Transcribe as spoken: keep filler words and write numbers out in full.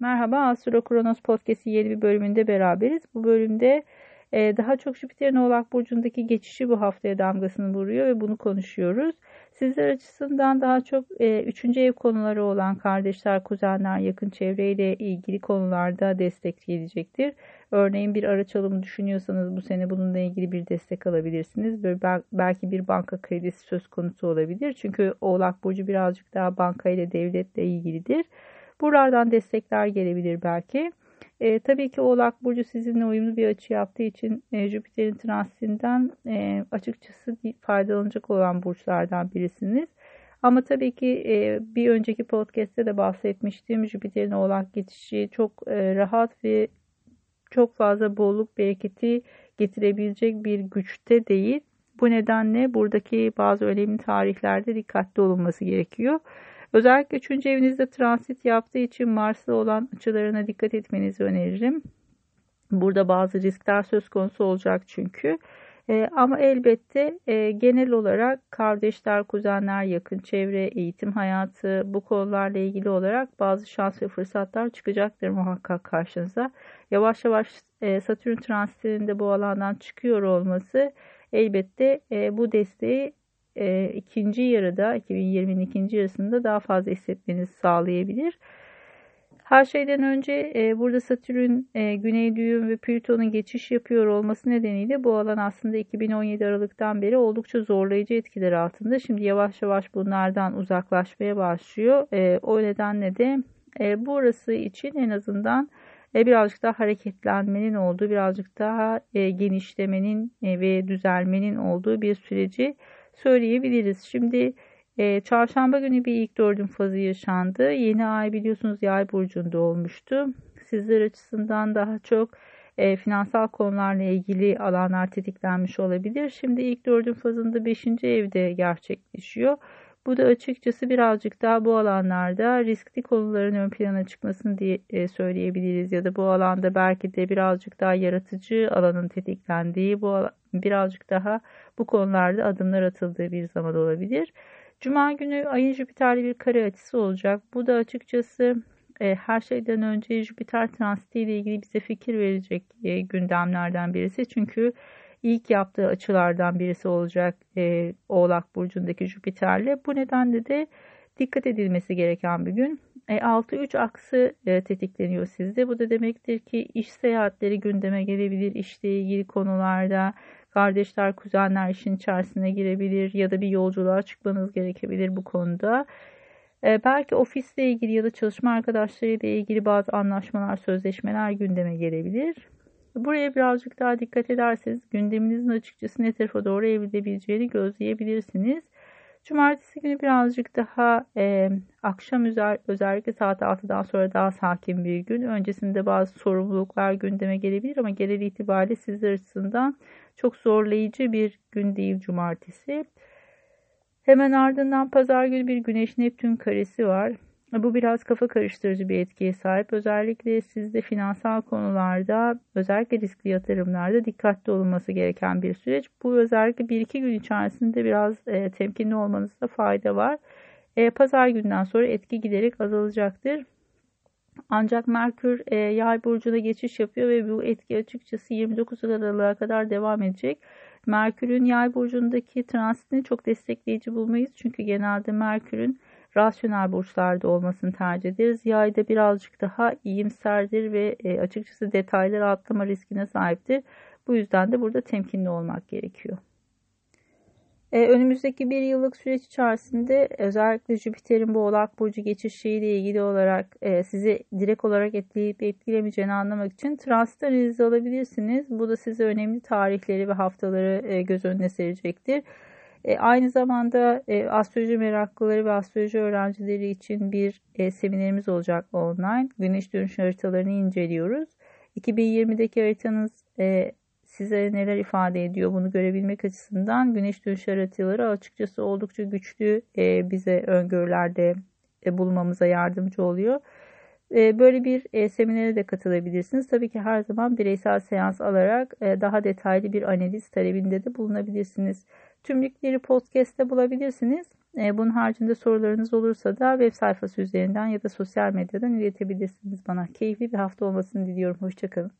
Merhaba, Asura Kronos Podcast'in yeni bir bölümünde beraberiz. Bu bölümde e, daha çok Jüpiter'in Oğlak Burcu'ndaki geçişi bu haftaya damgasını vuruyor ve bunu konuşuyoruz. Sizler açısından daha çok e, üçüncü ev konuları olan kardeşler, kuzenler, yakın çevreyle ilgili konularda destek gelecektir. Örneğin bir araç alımı düşünüyorsanız bu sene bununla ilgili bir destek alabilirsiniz. Böyle belki bir banka kredisi söz konusu olabilir. Çünkü Oğlak Burcu birazcık daha banka ile devletle ilgilidir. Buralardan destekler gelebilir belki. E, tabii ki Oğlak Burcu sizinle uyumlu bir açı yaptığı için e, Jüpiter'in transitinden e, açıkçası faydalanacak olan burçlardan birisiniz. Ama tabii ki e, bir önceki podcast'te de bahsetmiştim. Jüpiter'in Oğlak geçişi çok e, rahat ve çok fazla bolluk bereketi getirebilecek bir güçte değil. Bu nedenle buradaki bazı önemli tarihlerde dikkatli olunması gerekiyor. Özellikle üçüncü evinizde transit yaptığı için Mars'la olan açılarına dikkat etmenizi öneririm. Burada bazı riskler söz konusu olacak çünkü. E, ama elbette e, genel olarak kardeşler, kuzenler, yakın çevre, eğitim hayatı bu konularla ilgili olarak bazı şans ve fırsatlar çıkacaktır muhakkak karşınıza. Yavaş yavaş e, Satürn transitinin de bu alandan çıkıyor olması elbette e, bu desteği E, ikinci yarıda, iki bin yirminin ikinci yarısında daha fazla hissetmenizi sağlayabilir. Her şeyden önce e, burada Satürn, e, Güney Düğüm ve Plüton'un geçiş yapıyor olması nedeniyle bu alan aslında iki bin on yedi Aralık'tan beri oldukça zorlayıcı etkiler altında. Şimdi yavaş yavaş bunlardan uzaklaşmaya başlıyor. E, o nedenle de e, burası için en azından e, birazcık daha hareketlenmenin olduğu, birazcık daha e, genişlemenin e, ve düzelmenin olduğu bir süreci söyleyebiliriz. Şimdi e, çarşamba günü bir ilk dördün fazı yaşandı. Yeni ay biliyorsunuz Yay burcunda olmuştu. Sizler açısından daha çok e, finansal konularla ilgili alanlar tetiklenmiş olabilir. Şimdi ilk dördün fazında beşinci evde gerçekleşiyor. Bu da açıkçası birazcık daha bu alanlarda riskli konuların ön plana çıkmasını diye e, söyleyebiliriz. Ya da bu alanda belki de birazcık daha yaratıcı alanın tetiklendiği, bu alan, birazcık daha bu konularda adımlar atıldığı bir zaman olabilir. Cuma günü Ay'ın Jüpiter'li bir kare açısı olacak. Bu da açıkçası e, her şeyden önce Jüpiter transiti ile ilgili bize fikir verecek e, gündemlerden birisi. Çünkü İlk yaptığı açılardan birisi olacak e, Oğlak Burcu'ndaki Jüpiter'le. Bu nedenle de dikkat edilmesi gereken bir gün. E, altı üç aksı e, tetikleniyor sizde. Bu da demektir ki iş seyahatleri gündeme gelebilir. İşle ilgili konularda kardeşler, kuzenler işin içerisine girebilir ya da bir yolculuğa çıkmanız gerekebilir bu konuda. E, belki ofisle ilgili ya da çalışma arkadaşlarıyla ilgili bazı anlaşmalar, sözleşmeler gündeme gelebilir. Buraya birazcık daha dikkat ederseniz gündeminizin açıkçası ne tarafa doğru evrilebileceğini gözleyebilirsiniz. Cumartesi günü birazcık daha e, akşam üzeri, özellikle saat altıdan sonra daha sakin bir gün. Öncesinde bazı sorumluluklar gündeme gelebilir ama genel itibariyle sizler açısından çok zorlayıcı bir gün değil cumartesi. Hemen ardından pazar günü bir Güneş Neptün karesi var. Bu biraz kafa karıştırıcı bir etkiye sahip. Özellikle sizde finansal konularda, özellikle riskli yatırımlarda dikkatli olunması gereken bir süreç. Bu özellikle bir iki gün içerisinde biraz e, temkinli olmanızda fayda var. E, pazar günden sonra etki giderek azalacaktır. Ancak Merkür e, Yay burcuna geçiş yapıyor ve bu etki açıkçası yirmi dokuz Aralık'a kadar devam edecek. Merkür'ün Yay burcundaki transitini çok destekleyici bulmayız. Çünkü genelde Merkür'ün rasyonel burçlarda olmasını tercih ederiz. Yayda birazcık daha iyimserdir ve açıkçası detayları atlama riskine sahiptir. Bu yüzden de burada temkinli olmak gerekiyor. Önümüzdeki bir yıllık süreç içerisinde özellikle Jüpiter'in bu Oğlak Burcu geçişiyle ilgili olarak sizi direkt olarak etkileyip etkilemeyeceğini anlamak için transit analizi alabilirsiniz. Bu da size önemli tarihleri ve haftaları göz önüne serecektir. E, aynı zamanda e, astroloji meraklıları ve astroloji öğrencileri için bir e, seminerimiz olacak online. Güneş dönüş haritalarını inceliyoruz. iki bin yirmideki haritanız e, size neler ifade ediyor bunu görebilmek açısından güneş dönüş haritaları açıkçası oldukça güçlü e, bize öngörülerde e, bulmamıza yardımcı oluyor. Böyle bir seminere de katılabilirsiniz. Tabii ki her zaman bireysel seans alarak daha detaylı bir analiz talebinde de bulunabilirsiniz. Tüm linkleri podcast'te bulabilirsiniz. Bunun haricinde sorularınız olursa da web sayfası üzerinden ya da sosyal medyadan iletebilirsiniz bana. Keyifli bir hafta olmasını diliyorum. Hoşça kalın.